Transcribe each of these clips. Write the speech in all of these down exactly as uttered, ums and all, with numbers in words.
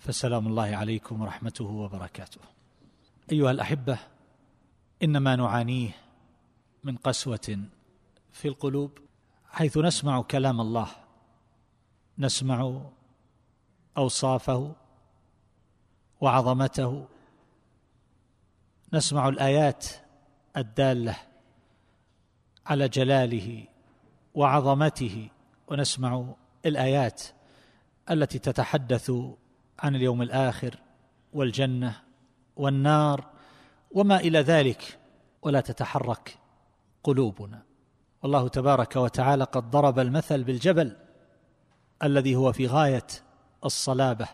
فسلام الله عليكم ورحمته وبركاته. أيها الأحبة، إنما نعانيه من قسوة في القلوب، حيث نسمع كلام الله، نسمع أوصافه وعظمته، نسمع الآيات الدالة على جلاله وعظمته، ونسمع الآيات التي تتحدث عن اليوم الآخر والجنة والنار وما إلى ذلك، ولا تتحرك قلوبنا. والله تبارك وتعالى قد ضرب المثل بالجبل الذي هو في غاية الصلابة: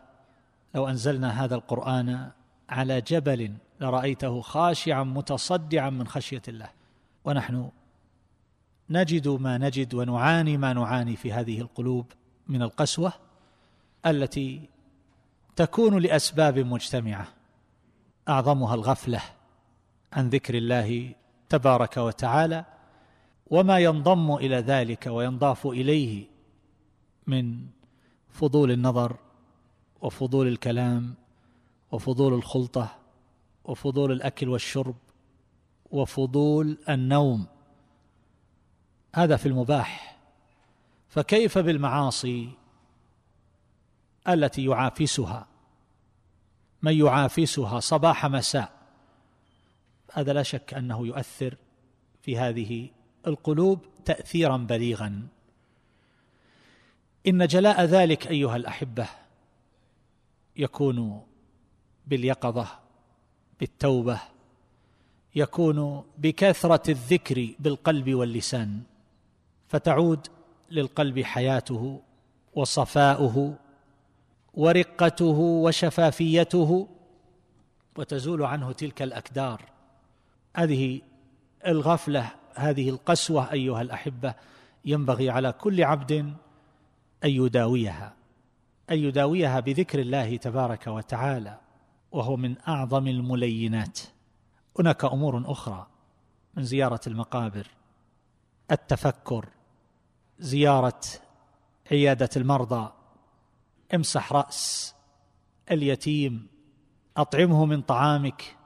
لو أنزلنا هذا القرآن على جبل لرأيته خاشعا متصدعا من خشية الله. ونحن نجد ما نجد ونعاني ما نعاني في هذه القلوب من القسوة التي تكون لأسباب مجتمعة، أعظمها الغفلة عن ذكر الله تبارك وتعالى وما ينضم إلى ذلك وينضاف إليه من فضول النظر وفضول الكلام وفضول الخلطة وفضول الأكل والشرب وفضول النوم. هذا في المباح، فكيف بالمعاصي التي يعافسها من يعافسها صباح مساء؟ هذا لا شك أنه يؤثر في هذه القلوب تأثيرا بليغا. إن جلاء ذلك أيها الأحبة يكون باليقظة، بالتوبة، يكون بكثرة الذكر بالقلب واللسان، فتعود للقلب حياته وصفاؤه ورقته وشفافيته، وتزول عنه تلك الأكدار. هذه الغفلة، هذه القسوة أيها الأحبة، ينبغي على كل عبد أن يداويها أن يداويها بذكر الله تبارك وتعالى، وهو من أعظم الملينات. هناك أمور أخرى من زيارة المقابر، التفكر، زيارة عيادة المرضى، امسح رأس اليتيم، أطعمه من طعامك،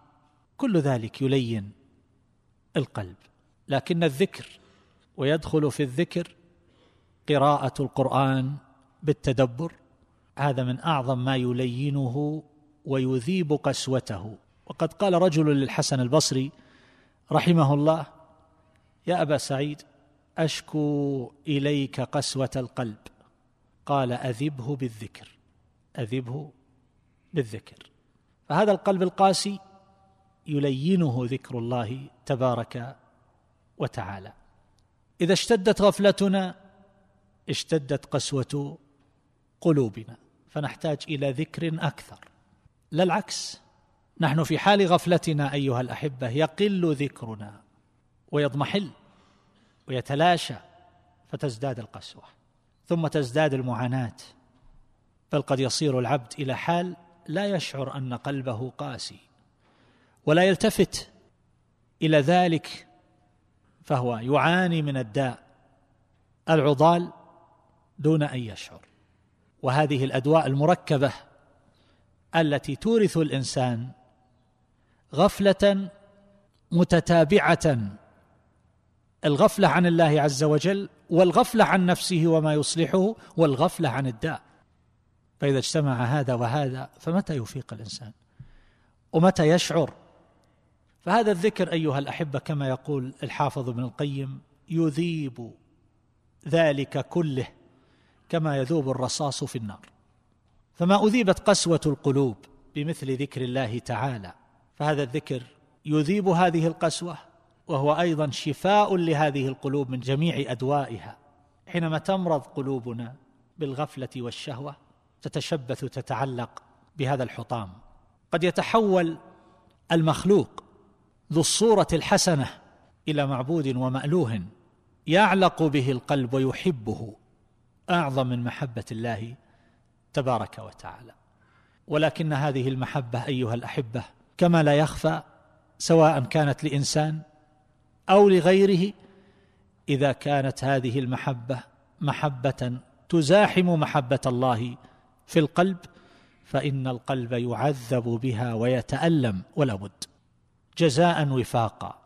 كل ذلك يلين القلب. لكن الذكر، ويدخل في الذكر قراءة القرآن بالتدبر، هذا من أعظم ما يلينه ويذيب قسوته. وقد قال رجل للحسن البصري رحمه الله: يا أبا سعيد، أشكو إليك قسوة القلب. قال: أذبه بالذكر أذبه بالذكر. فهذا القلب القاسي يلينه ذكر الله تبارك وتعالى. إذا اشتدت غفلتنا اشتدت قسوة قلوبنا، فنحتاج إلى ذكر أكثر، لا العكس. نحن في حال غفلتنا أيها الأحبة يقل ذكرنا ويضمحل ويتلاشى، فتزداد القسوة ثم تزداد المعاناة، بل قد يصير العبد إلى حال لا يشعر أن قلبه قاسي ولا يلتفت إلى ذلك، فهو يعاني من الداء العضال دون أن يشعر. وهذه الأدواء المركبة التي تورث الإنسان غفلة متتابعة، الغفلة عن الله عز وجل، والغفلة عن نفسه وما يصلحه، والغفلة عن الداء. فإذا اجتمع هذا وهذا، فمتى يفيق الإنسان ومتى يشعر؟ فهذا الذكر أيها الأحبة كما يقول الحافظ ابن القيم يذيب ذلك كله كما يذوب الرصاص في النار. فما أذيبت قسوة القلوب بمثل ذكر الله تعالى، فهذا الذكر يذيب هذه القسوة، وهو أيضا شفاء لهذه القلوب من جميع أدوائها. حينما تمرض قلوبنا بالغفلة والشهوة، تتشبث، تتعلق بهذا الحطام. قد يتحول المخلوق ذو الصورة الحسنة إلى معبود ومألوه يعلق به القلب ويحبه، أعظم من محبة الله تبارك وتعالى. ولكن هذه المحبة أيها الأحبة كما لا يخفى، سواء كانت لإنسان أو لغيره، إذا كانت هذه المحبة محبة تزاحم محبة الله في القلب فإن القلب يعذب بها ويتألم ولا بد، جزاء وفاقا،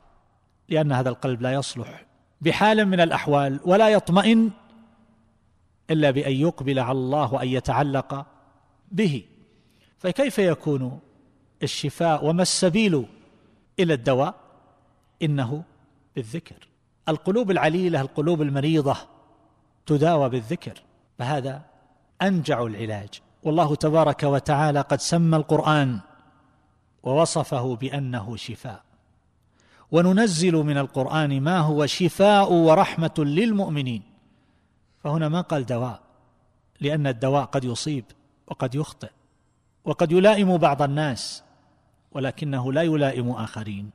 لأن هذا القلب لا يصلح بحال من الأحوال ولا يطمئن إلا بأن يقبل على الله وأن يتعلق به. فكيف يكون الشفاء وما السبيل إلى الدواء؟ إنه بالذكر. القلوب العليلة، القلوب المريضة تداوى بالذكر، فهذا أنجع العلاج. والله تبارك وتعالى قد سمى القرآن ووصفه بأنه شفاء، وننزل من القرآن ما هو شفاء ورحمة للمؤمنين، فهنا ما قال دواء، لأن الدواء قد يصيب وقد يخطئ وقد يلائم بعض الناس ولكنه لا يلائم آخرين،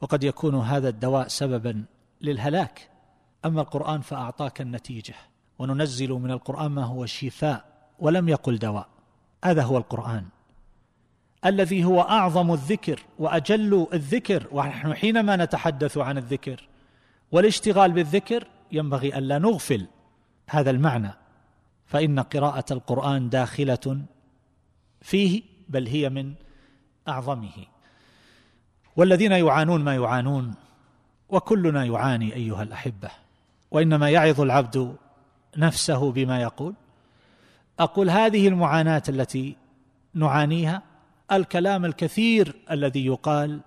وقد يكون هذا الدواء سببا للهلاك. أما القرآن فأعطاك النتيجة، وننزل من القرآن ما هو شفاء ولم يقل دواء. هذا هو القرآن الذي هو أعظم الذكر وأجل الذكر، ونحن حينما نتحدث عن الذكر والاشتغال بالذكر ينبغي ألا نغفل هذا المعنى، فإن قراءة القرآن داخلة فيه، بل هي من أعظمه. والذين يعانون ما يعانون، وكلنا يعاني أيها الأحبة، وإنما يعظ العبد نفسه بما يقول. أقول هذه المعاناة التي نعانيها، الكلام الكثير الذي يقال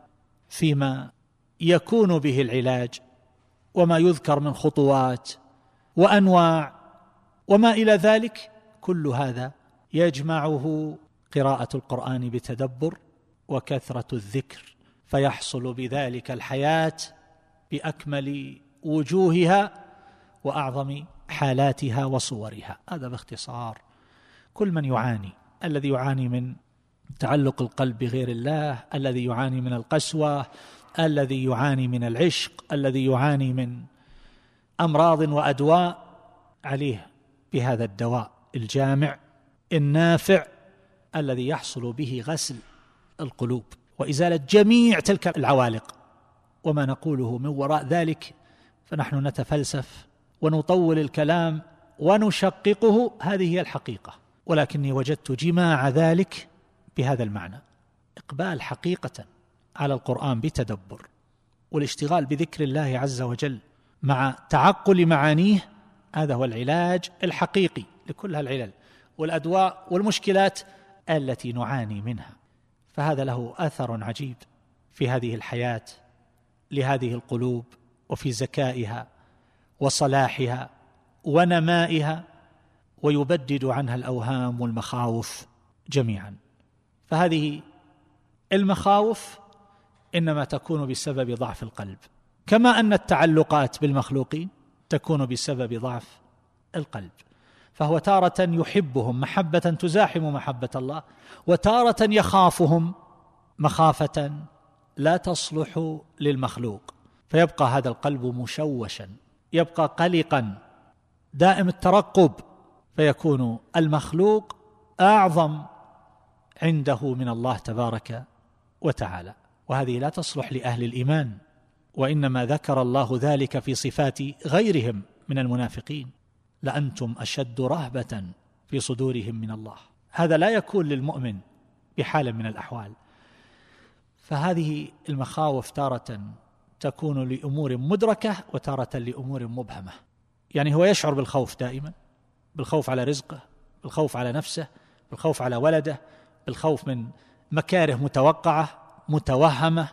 فيما يكون به العلاج، وما يذكر من خطوات وأنواع وما إلى ذلك، كل هذا يجمعه قراءة القرآن بتدبر وكثرة الذكر، فيحصل بذلك الحياة بأكمل وجوهها وأعظم حالاتها وصورها. هذا باختصار كل من يعاني، الذي يعاني من تعلق القلب بغير الله، الذي يعاني من القسوة، الذي يعاني من العشق، الذي يعاني من أمراض وأدواء، عليه بهذا الدواء الجامع النافع الذي يحصل به غسل القلوب وإزالة جميع تلك العوالق. وما نقوله من وراء ذلك فنحن نتفلسف ونطول الكلام ونشققه، هذه هي الحقيقة، ولكني وجدت جماع ذلك بهذا المعنى، إقبال حقيقة على القرآن بتدبر والاشتغال بذكر الله عز وجل مع تعقل معانيه. هذا هو العلاج الحقيقي لكل هالعلل والأدواء والمشكلات التي نعاني منها، فهذا له أثر عجيب في هذه الحياة لهذه القلوب، وفي زكائها وصلاحها ونمائها، ويبدد عنها الأوهام والمخاوف جميعا. فهذه المخاوف إنما تكون بسبب ضعف القلب، كما أن التعلقات بالمخلوقين تكون بسبب ضعف القلب، فهو تارة يحبهم محبة تزاحم محبة الله، وتارة يخافهم مخافة لا تصلح للمخلوق، فيبقى هذا القلب مشوشا، يبقى قلقا دائم الترقب، فيكون المخلوق أعظم عنده من الله تبارك وتعالى، وهذه لا تصلح لأهل الإيمان، وإنما ذكر الله ذلك في صفات غيرهم من المنافقين، لأنتم أشد رهبة في صدورهم من الله. هذا لا يكون للمؤمن بحال من الأحوال. فهذه المخاوف تارة تكون لأمور مدركة وتارة لأمور مبهمة، يعني هو يشعر بالخوف دائما، بالخوف على رزقه، بالخوف على نفسه، بالخوف على ولده، بالخوف من مكاره متوقعة متوهمة،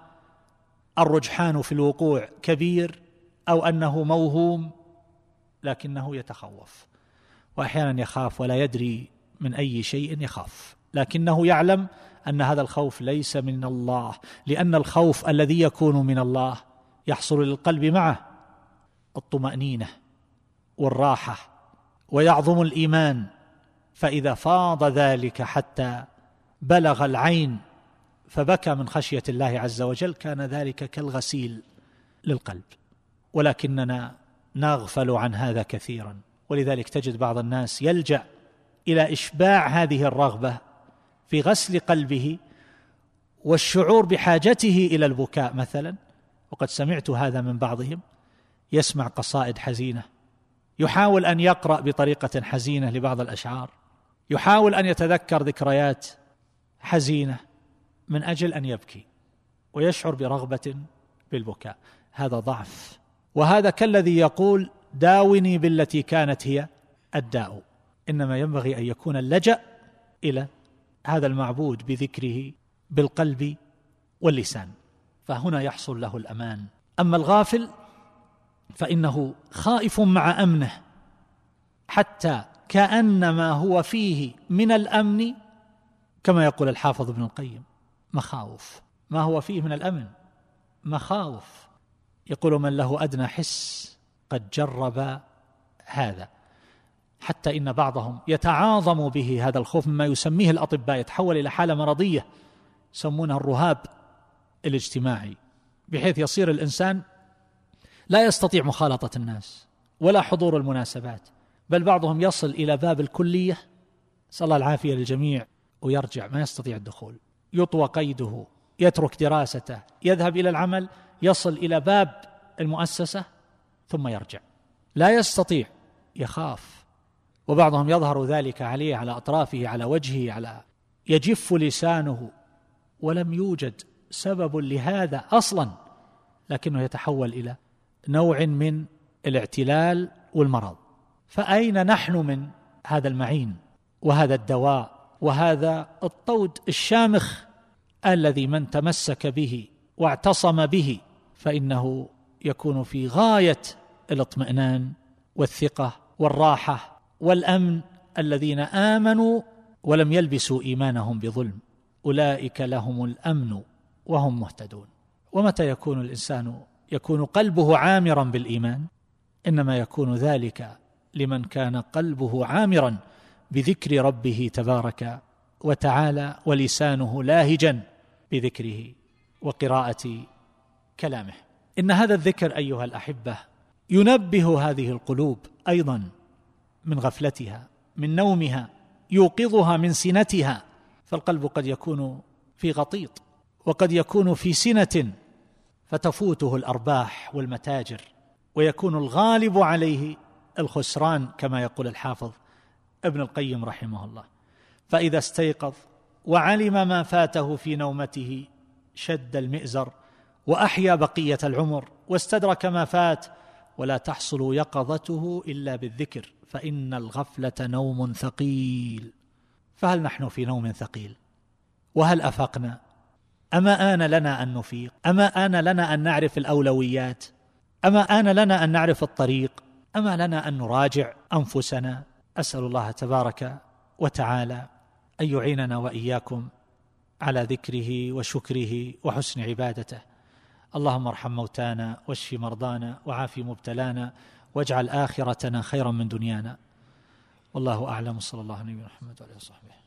الرجحان في الوقوع كبير، أو أنه موهوم لكنه يتخوف، وأحيانا يخاف ولا يدري من أي شيء يخاف، لكنه يعلم أن هذا الخوف ليس من الله، لأن الخوف الذي يكون من الله يحصل للقلب معه الطمأنينة والراحة ويعظم الإيمان، فإذا فاض ذلك حتى بلغ العين فبكى من خشية الله عز وجل، كان ذلك كالغسيل للقلب، ولكننا نغفل عن هذا كثيرا. ولذلك تجد بعض الناس يلجأ إلى إشباع هذه الرغبة في غسل قلبه والشعور بحاجته إلى البكاء مثلا، وقد سمعت هذا من بعضهم، يسمع قصائد حزينة يحاول أن يقرأ بطريقة حزينة لبعض الأشعار، يحاول أن يتذكر ذكريات حزينة من أجل أن يبكي ويشعر برغبة بالبكاء. هذا ضعف، وهذا كالذي يقول داوني بالتي كانت هي الداء. إنما ينبغي أن يكون اللجأ إلى هذا المعبود بذكره بالقلب واللسان، فهنا يحصل له الأمان. أما الغافل فإنه خائف مع أمنه، حتى كأنما هو فيه من الأمن، كما يقول الحافظ ابن القيم مخاوف، ما هو فيه من الأمن مخاوف. يقول من له أدنى حس قد جرب هذا، حتى إن بعضهم يتعاظم به هذا الخوف مما يسميه الأطباء، يتحول إلى حالة مرضية يسمونها الرهاب الاجتماعي، بحيث يصير الإنسان لا يستطيع مخالطة الناس ولا حضور المناسبات، بل بعضهم يصل إلى باب الكلية، نسأل الله العافية للجميع، ويرجع ما يستطيع الدخول، يطوى قيده، يترك دراسته، يذهب إلى العمل، يصل إلى باب المؤسسة ثم يرجع، لا يستطيع، يخاف. وبعضهم يظهر ذلك عليه، على أطرافه، على وجهه، على يجف لسانه، ولم يوجد سبب لهذا أصلا، لكنه يتحول إلى نوع من الاعتلال والمرض. فأين نحن من هذا المعين وهذا الدواء وهذا الطود الشامخ الذي من تمسك به واعتصم به فإنه يكون في غاية الاطمئنان والثقة والراحة والأمن. الذين آمنوا ولم يلبسوا إيمانهم بظلم أولئك لهم الأمن وهم مهتدون. ومتى يكون الإنسان يكون قلبه عامرا بالإيمان؟ إنما يكون ذلك لمن كان قلبه عامرا بذكر ربه تبارك وتعالى، ولسانه لاهجا بذكره وقراءة كلامه. إن هذا الذكر أيها الأحبة ينبه هذه القلوب أيضا من غفلتها، من نومها، يوقظها من سنتها. فالقلب قد يكون في غطيط، وقد يكون في سنة فتفوته الأرباح والمتاجر، ويكون الغالب عليه الخسران، كما يقول الحافظ ابن القيم رحمه الله. فإذا استيقظ وعلم ما فاته في نومته شد المئزر وأحيا بقية العمر، واستدرك ما فات. ولا تحصل يقظته إلا بالذكر، فإن الغفلة نوم ثقيل. فهل نحن في نوم ثقيل؟ وهل أفقنا؟ أما آن لنا أن نفيق؟ أما آن لنا أن نعرف الأولويات؟ أما آن لنا أن نعرف الطريق؟ أما لنا أن نراجع أنفسنا؟ أسأل الله تبارك وتعالى أن يعيننا وإياكم على ذكره وشكره وحسن عبادته. اللهم ارحم موتانا واشف مرضانا وعاف مبتلانا واجعل آخرتنا خيرا من دنيانا. والله أعلم، صلى الله عليه وسلم.